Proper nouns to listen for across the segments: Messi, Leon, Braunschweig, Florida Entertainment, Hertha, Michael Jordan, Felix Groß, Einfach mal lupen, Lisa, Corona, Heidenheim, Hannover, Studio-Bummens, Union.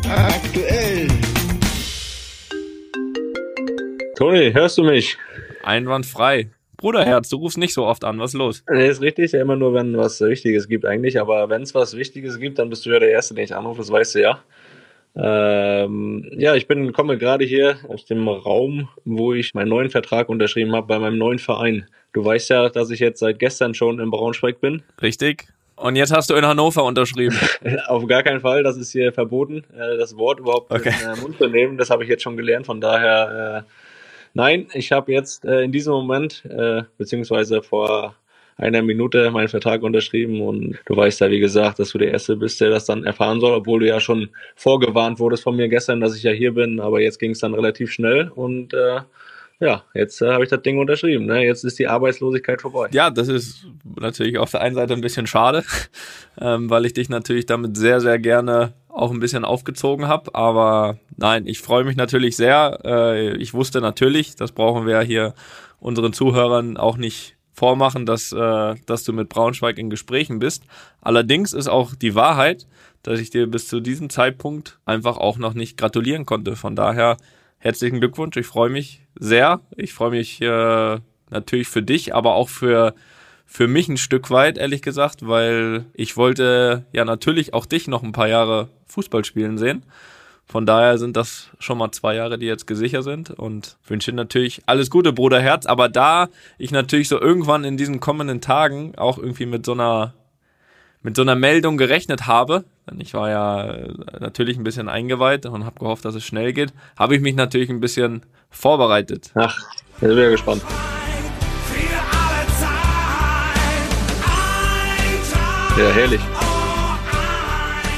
Aktuell. Toni, hörst du mich? Einwandfrei. Bruderherz, du rufst nicht so oft an, was ist los? Nee, ist richtig, ja, immer nur, wenn was Wichtiges gibt eigentlich, aber wenn es was Wichtiges gibt, dann bist du ja der Erste, den ich anrufe, das weißt du ja. Ja, ich komme gerade hier aus dem Raum, wo ich meinen neuen Vertrag unterschrieben habe bei meinem neuen Verein. Du weißt ja, dass ich jetzt seit gestern schon in Braunschweig bin. Richtig. Und jetzt hast du in Hannover unterschrieben. Auf gar keinen Fall, das ist hier verboten, das Wort überhaupt in den Mund zu nehmen. Das habe ich jetzt schon gelernt, von daher nein, ich habe jetzt in diesem Moment, beziehungsweise vor einer Minute meinen Vertrag unterschrieben und du weißt ja, wie gesagt, dass du der Erste bist, der das dann erfahren soll, obwohl du ja schon vorgewarnt wurdest von mir gestern, dass ich ja hier bin, aber jetzt ging es dann relativ schnell und jetzt habe ich das Ding unterschrieben, ne? Jetzt ist die Arbeitslosigkeit vorbei. Ja, das ist natürlich auf der einen Seite ein bisschen schade, weil ich dich natürlich damit sehr, sehr gerne auch ein bisschen aufgezogen habe, aber nein, ich freue mich natürlich sehr, ich wusste natürlich, das brauchen wir hier unseren Zuhörern auch nicht vormachen, dass du mit Braunschweig in Gesprächen bist. Allerdings ist auch die Wahrheit, dass ich dir bis zu diesem Zeitpunkt einfach auch noch nicht gratulieren konnte. Von daher herzlichen Glückwunsch, ich freue mich sehr. Ich freue mich natürlich für dich, aber auch für mich ein Stück weit, ehrlich gesagt, weil ich wollte ja natürlich auch dich noch ein paar Jahre Fußball spielen sehen. Von daher sind das schon mal 2 Jahre, die jetzt gesichert sind und wünsche dir natürlich alles Gute, Bruderherz. Aber da ich natürlich so irgendwann in diesen kommenden Tagen auch irgendwie mit so einer Meldung gerechnet habe, denn ich war ja natürlich ein bisschen eingeweiht und habe gehofft, dass es schnell geht, habe ich mich natürlich ein bisschen vorbereitet. Ach, jetzt bin ich ja gespannt. Ja, herrlich.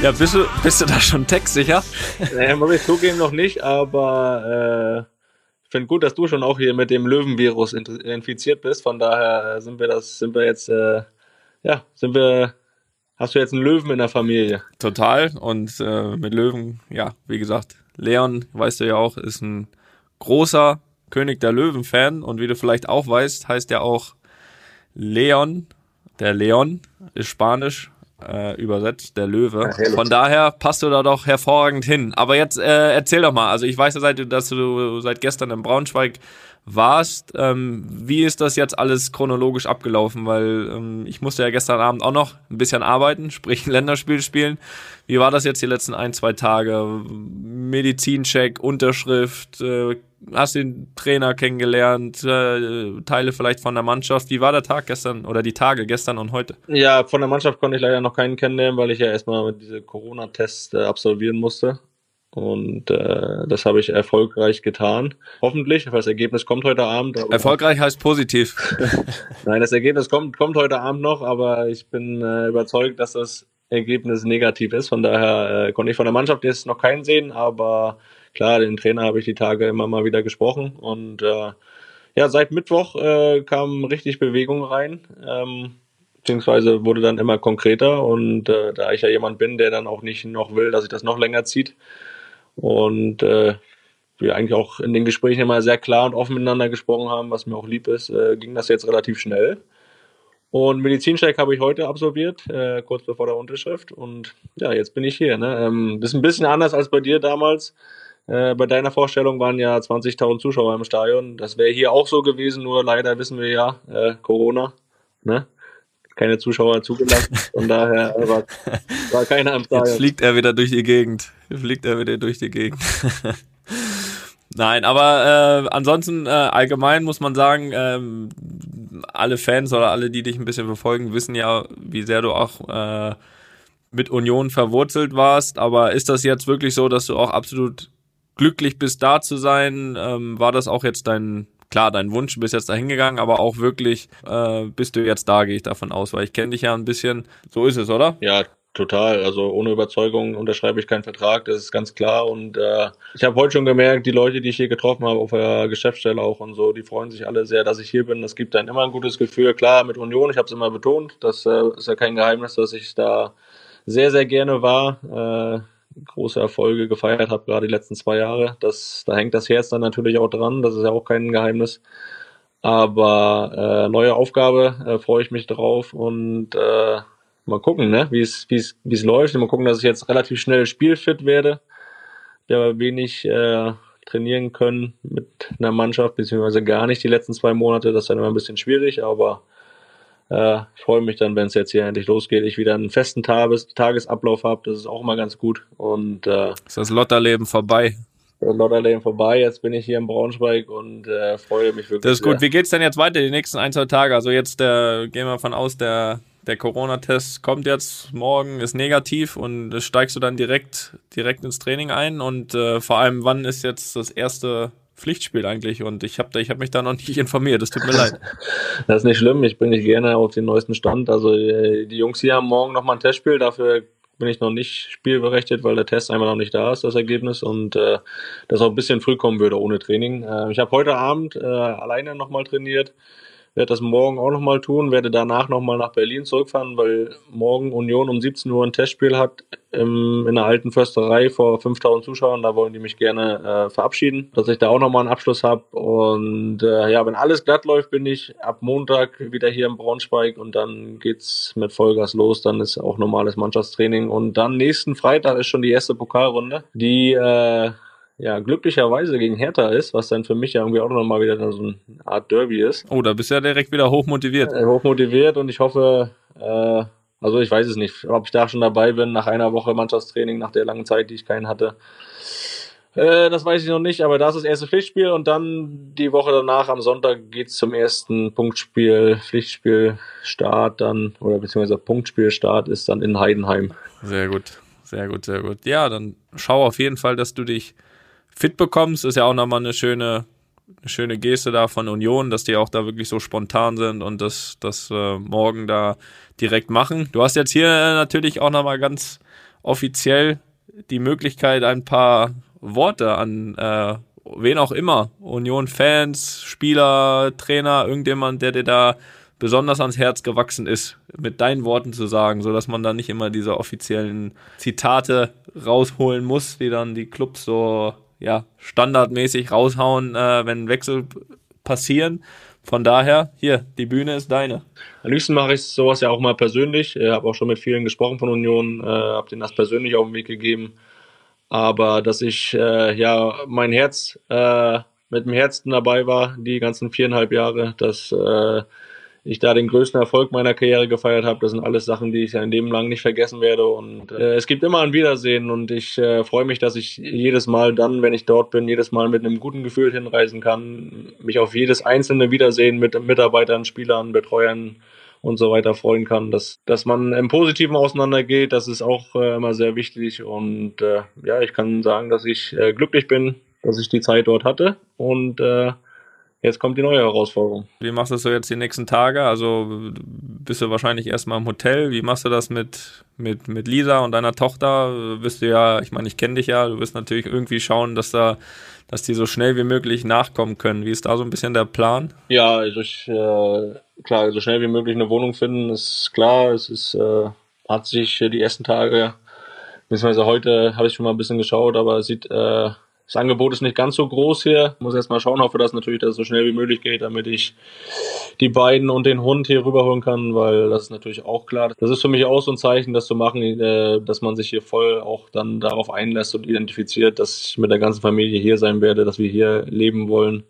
Ja, bist du da schon textsicher? Naja, muss ich zugeben, noch nicht, aber ich finde gut, dass du schon auch hier mit dem Löwenvirus infiziert bist. Von daher hast du jetzt einen Löwen in der Familie? Total. Und mit Löwen, ja, wie gesagt, Leon, weißt du ja auch, ist ein großer König der Löwen-Fan. Und wie du vielleicht auch weißt, heißt er auch Leon. Der Leon ist Spanisch. Übersetzt, der Löwe. Von daher passt du da doch hervorragend hin. Aber jetzt erzähl doch mal, also ich weiß ja, dass du seit gestern in Braunschweig warst. Wie ist das jetzt alles chronologisch abgelaufen? Weil ich musste ja gestern Abend auch noch ein bisschen arbeiten, sprich ein Länderspiel spielen. Wie war das jetzt die letzten 1-2 Tage? Medizincheck, Unterschrift, hast den Trainer kennengelernt, Teile vielleicht von der Mannschaft. Wie war der Tag gestern oder die Tage gestern und heute? Ja, von der Mannschaft konnte ich leider noch keinen kennenlernen, weil ich ja erstmal diese Corona-Tests absolvieren musste. Und das habe ich erfolgreich getan. Hoffentlich, das Ergebnis kommt heute Abend. Erfolgreich heißt positiv. Nein, das Ergebnis kommt heute Abend noch, aber ich bin überzeugt, dass das Ergebnis negativ ist. Von daher konnte ich von der Mannschaft jetzt noch keinen sehen, aber klar, den Trainer habe ich die Tage immer mal wieder gesprochen. Und seit Mittwoch kam richtig Bewegung rein. Beziehungsweise wurde dann immer konkreter. Und da ich ja jemand bin, der dann auch nicht noch will, dass sich das noch länger zieht. Und wir eigentlich auch in den Gesprächen immer sehr klar und offen miteinander gesprochen haben, was mir auch lieb ist, ging das jetzt relativ schnell. Und Medizincheck habe ich heute absolviert, kurz bevor der Unterschrift. Und ja, jetzt bin ich hier. Ne? Das ist ein bisschen anders als bei dir damals. Bei deiner Vorstellung waren ja 20.000 Zuschauer im Stadion. Das wäre hier auch so gewesen, nur leider wissen wir ja, Corona, ne? Keine Zuschauer zugelassen. Von daher war keiner am Stadion. Jetzt fliegt er wieder durch die Gegend. Nein, aber ansonsten allgemein muss man sagen, alle Fans oder alle, die dich ein bisschen verfolgen, wissen ja, wie sehr du auch mit Union verwurzelt warst. Aber ist das jetzt wirklich so, dass du auch absolut glücklich bist, da zu sein? War das auch jetzt dein Wunsch? Du bist jetzt da hingegangen, aber auch wirklich bist du jetzt da, gehe ich davon aus, weil ich kenne dich ja ein bisschen. So ist es, oder? Ja, total. Also ohne Überzeugung unterschreibe ich keinen Vertrag, das ist ganz klar. Und ich habe heute schon gemerkt, die Leute, die ich hier getroffen habe, auf der Geschäftsstelle auch und so, die freuen sich alle sehr, dass ich hier bin. Das gibt dann immer ein gutes Gefühl. Klar, mit Union, ich habe es immer betont, das ist ja kein Geheimnis, dass ich da sehr, sehr gerne war, große Erfolge gefeiert habe, gerade die letzten 2 Jahre. Da hängt das Herz dann natürlich auch dran, das ist ja auch kein Geheimnis. Aber neue Aufgabe, freue ich mich drauf und mal gucken, ne, wie es läuft. Mal gucken, dass ich jetzt relativ schnell spielfit werde. Ich habe wenig trainieren können mit einer Mannschaft, beziehungsweise gar nicht die letzten 2 Monate. Das ist dann immer ein bisschen schwierig, aber ich freue mich dann, wenn es jetzt hier endlich losgeht. Ich wieder einen festen Tagesablauf habe, das ist auch mal ganz gut. Und ist das Lotterleben vorbei? Das Lotterleben vorbei, jetzt bin ich hier in Braunschweig und freue mich wirklich. Das ist gut. Sehr. Wie geht's denn jetzt weiter die nächsten 1, 2 Tage? Also jetzt gehen wir davon aus, der Corona-Test kommt jetzt morgen, ist negativ und steigst du dann direkt ins Training ein und vor allem, wann ist jetzt das erste Pflichtspiel eigentlich? Und ich hab mich da noch nicht informiert, das tut mir leid. Das ist nicht schlimm, ich bringe dich gerne auf den neuesten Stand. Also die Jungs hier haben morgen nochmal ein Testspiel, dafür bin ich noch nicht spielberechtigt, weil der Test einmal noch nicht da ist, das Ergebnis, und das auch ein bisschen früh kommen würde ohne Training. Ich habe heute Abend alleine nochmal trainiert, werde das morgen auch nochmal tun, werde danach nochmal nach Berlin zurückfahren, weil morgen Union um 17 Uhr ein Testspiel hat in der alten Försterei vor 5000 Zuschauern, da wollen die mich gerne verabschieden, dass ich da auch nochmal einen Abschluss habe und ja, wenn alles glatt läuft, bin ich ab Montag wieder hier in Braunschweig und dann geht's mit Vollgas los, dann ist auch normales Mannschaftstraining und dann nächsten Freitag ist schon die erste Pokalrunde, die ja, glücklicherweise gegen Hertha ist, was dann für mich ja irgendwie auch nochmal wieder so eine Art Derby ist. Oh, da bist du ja direkt wieder hochmotiviert. Hochmotiviert und ich hoffe, also ich weiß es nicht, ob ich da schon dabei bin, nach einer Woche Mannschaftstraining, nach der langen Zeit, die ich keinen hatte. Das weiß ich noch nicht, aber das ist das erste Pflichtspiel und dann die Woche danach, am Sonntag, geht's zum ersten Pflichtspielstart dann, oder beziehungsweise Punktspielstart ist dann in Heidenheim. Sehr gut, sehr gut, sehr gut. Ja, dann schau auf jeden Fall, dass du dich fit bekommst, ist ja auch nochmal eine schöne Geste da von Union, dass die auch da wirklich so spontan sind und das morgen da direkt machen. Du hast jetzt hier natürlich auch nochmal ganz offiziell die Möglichkeit, ein paar Worte an wen auch immer, Union-Fans, Spieler, Trainer, irgendjemand, der dir da besonders ans Herz gewachsen ist, mit deinen Worten zu sagen, sodass man da nicht immer diese offiziellen Zitate rausholen muss, die dann die Clubs so ja, standardmäßig raushauen, wenn Wechsel passieren. Von daher, hier, die Bühne ist deine. Am liebsten mache ich sowas ja auch mal persönlich. Ich habe auch schon mit vielen gesprochen von Union, habe denen das persönlich auf den Weg gegeben. Aber dass ich mit dem Herzen dabei war, die ganzen 4,5 Jahre, dass ich da den größten Erfolg meiner Karriere gefeiert habe. Das sind alles Sachen, die ich ein Leben lang nicht vergessen werde. Und es gibt immer ein Wiedersehen und ich freue mich, dass ich jedes Mal dann, wenn ich dort bin, jedes Mal mit einem guten Gefühl hinreisen kann, mich auf jedes einzelne Wiedersehen mit Mitarbeitern, Spielern, Betreuern und so weiter freuen kann. Dass man im Positiven auseinandergeht, das ist auch immer sehr wichtig. Und ja, ich kann sagen, dass ich glücklich bin, dass ich die Zeit dort hatte und jetzt kommt die neue Herausforderung. Wie machst du das so jetzt die nächsten Tage? Also bist du wahrscheinlich erstmal im Hotel. Wie machst du das mit Lisa und deiner Tochter? Wirst du ja, ich meine, ich kenne dich ja, du wirst natürlich irgendwie schauen, dass die so schnell wie möglich nachkommen können. Wie ist da so ein bisschen der Plan? Ja, also klar, so schnell wie möglich eine Wohnung finden, ist klar. Es ist, hat sich die ersten Tage, beziehungsweise heute habe ich schon mal ein bisschen geschaut, aber es sieht... Das Angebot ist nicht ganz so groß hier. Ich muss erst mal schauen, hoffe, dass es so schnell wie möglich geht, damit ich die beiden und den Hund hier rüberholen kann, weil das ist natürlich auch klar. Das ist für mich auch so ein Zeichen, das zu machen, dass man sich hier voll auch dann darauf einlässt und identifiziert, dass ich mit der ganzen Familie hier sein werde, dass wir hier leben wollen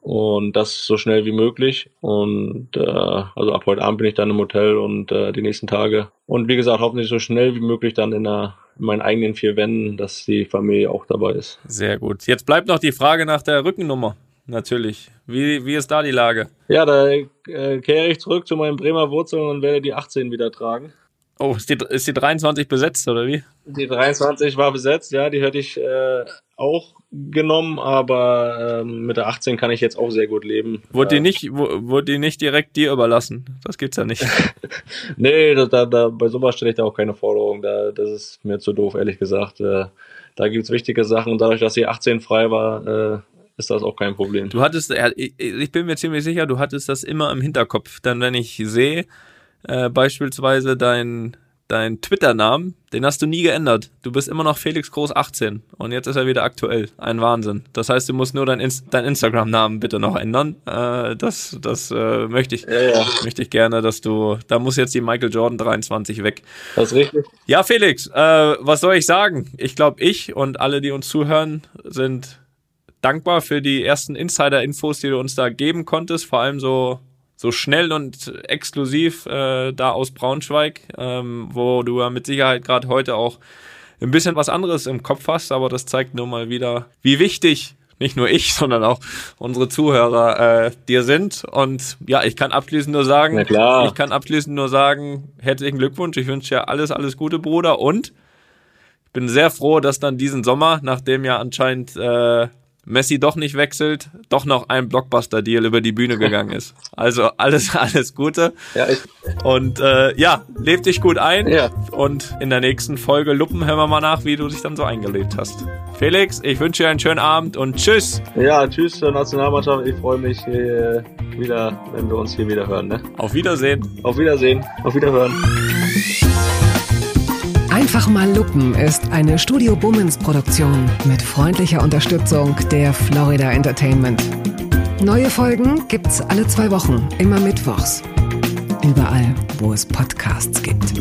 und das so schnell wie möglich. Und also ab heute Abend bin ich dann im Hotel und die nächsten Tage. Und wie gesagt, hoffentlich so schnell wie möglich dann in meinen eigenen 4 Wänden, dass die Familie auch dabei ist. Sehr gut. Jetzt bleibt noch die Frage nach der Rückennummer, natürlich. Wie ist da die Lage? Ja, da kehre ich zurück zu meinen Bremer Wurzeln und werde die 18 wieder tragen. Oh, ist die 23 besetzt, oder wie? Die 23 war besetzt, ja, die hätte ich auch genommen, aber mit der 18 kann ich jetzt auch sehr gut leben. Wurde die nicht direkt dir überlassen? Das gibt's ja nicht. Nee, bei sowas stelle ich da auch keine Forderung. Das ist mir zu doof, ehrlich gesagt. Da gibt's wichtige Sachen und dadurch, dass die 18 frei war, ist das auch kein Problem. Ich bin mir ziemlich sicher, du hattest das immer im Hinterkopf. Dann, wenn ich sehe, beispielsweise dein Dein Twitter-Namen, den hast du nie geändert. Du bist immer noch Felix Groß 18 und jetzt ist er wieder aktuell. Ein Wahnsinn. Das heißt, du musst nur dein Instagram-Namen bitte noch ändern. Das möchte ich möchte ich gerne, dass du... Da muss jetzt die Michael Jordan 23 weg. Das ist richtig. Ja, Felix, was soll ich sagen? Ich glaube, ich und alle, die uns zuhören, sind dankbar für die ersten Insider-Infos, die du uns da geben konntest. Vor allem so schnell und exklusiv da aus Braunschweig, wo du ja mit Sicherheit gerade heute auch ein bisschen was anderes im Kopf hast, aber das zeigt nur mal wieder, wie wichtig nicht nur ich, sondern auch unsere Zuhörer dir sind. Und ja, ich kann abschließend nur sagen, herzlichen Glückwunsch, ich wünsche dir alles Gute, Bruder, und ich bin sehr froh, dass dann diesen Sommer, nachdem ja anscheinend Messi doch nicht wechselt, doch noch ein Blockbuster-Deal über die Bühne gegangen ist. Also alles Gute. Ja, und leb dich gut ein. Ja. Und in der nächsten Folge Lupen hören wir mal nach, wie du dich dann so eingelebt hast. Felix, ich wünsche dir einen schönen Abend und tschüss. Ja, tschüss zur Nationalmannschaft. Ich freue mich wieder, wenn wir uns hier wieder hören. Ne? Auf Wiedersehen. Auf Wiedersehen. Auf Wiederhören. Einfach mal lupen ist eine Studio-Bummens-Produktion mit freundlicher Unterstützung der Florida Entertainment. Neue Folgen gibt's alle 2 Wochen, immer mittwochs. Überall, wo es Podcasts gibt.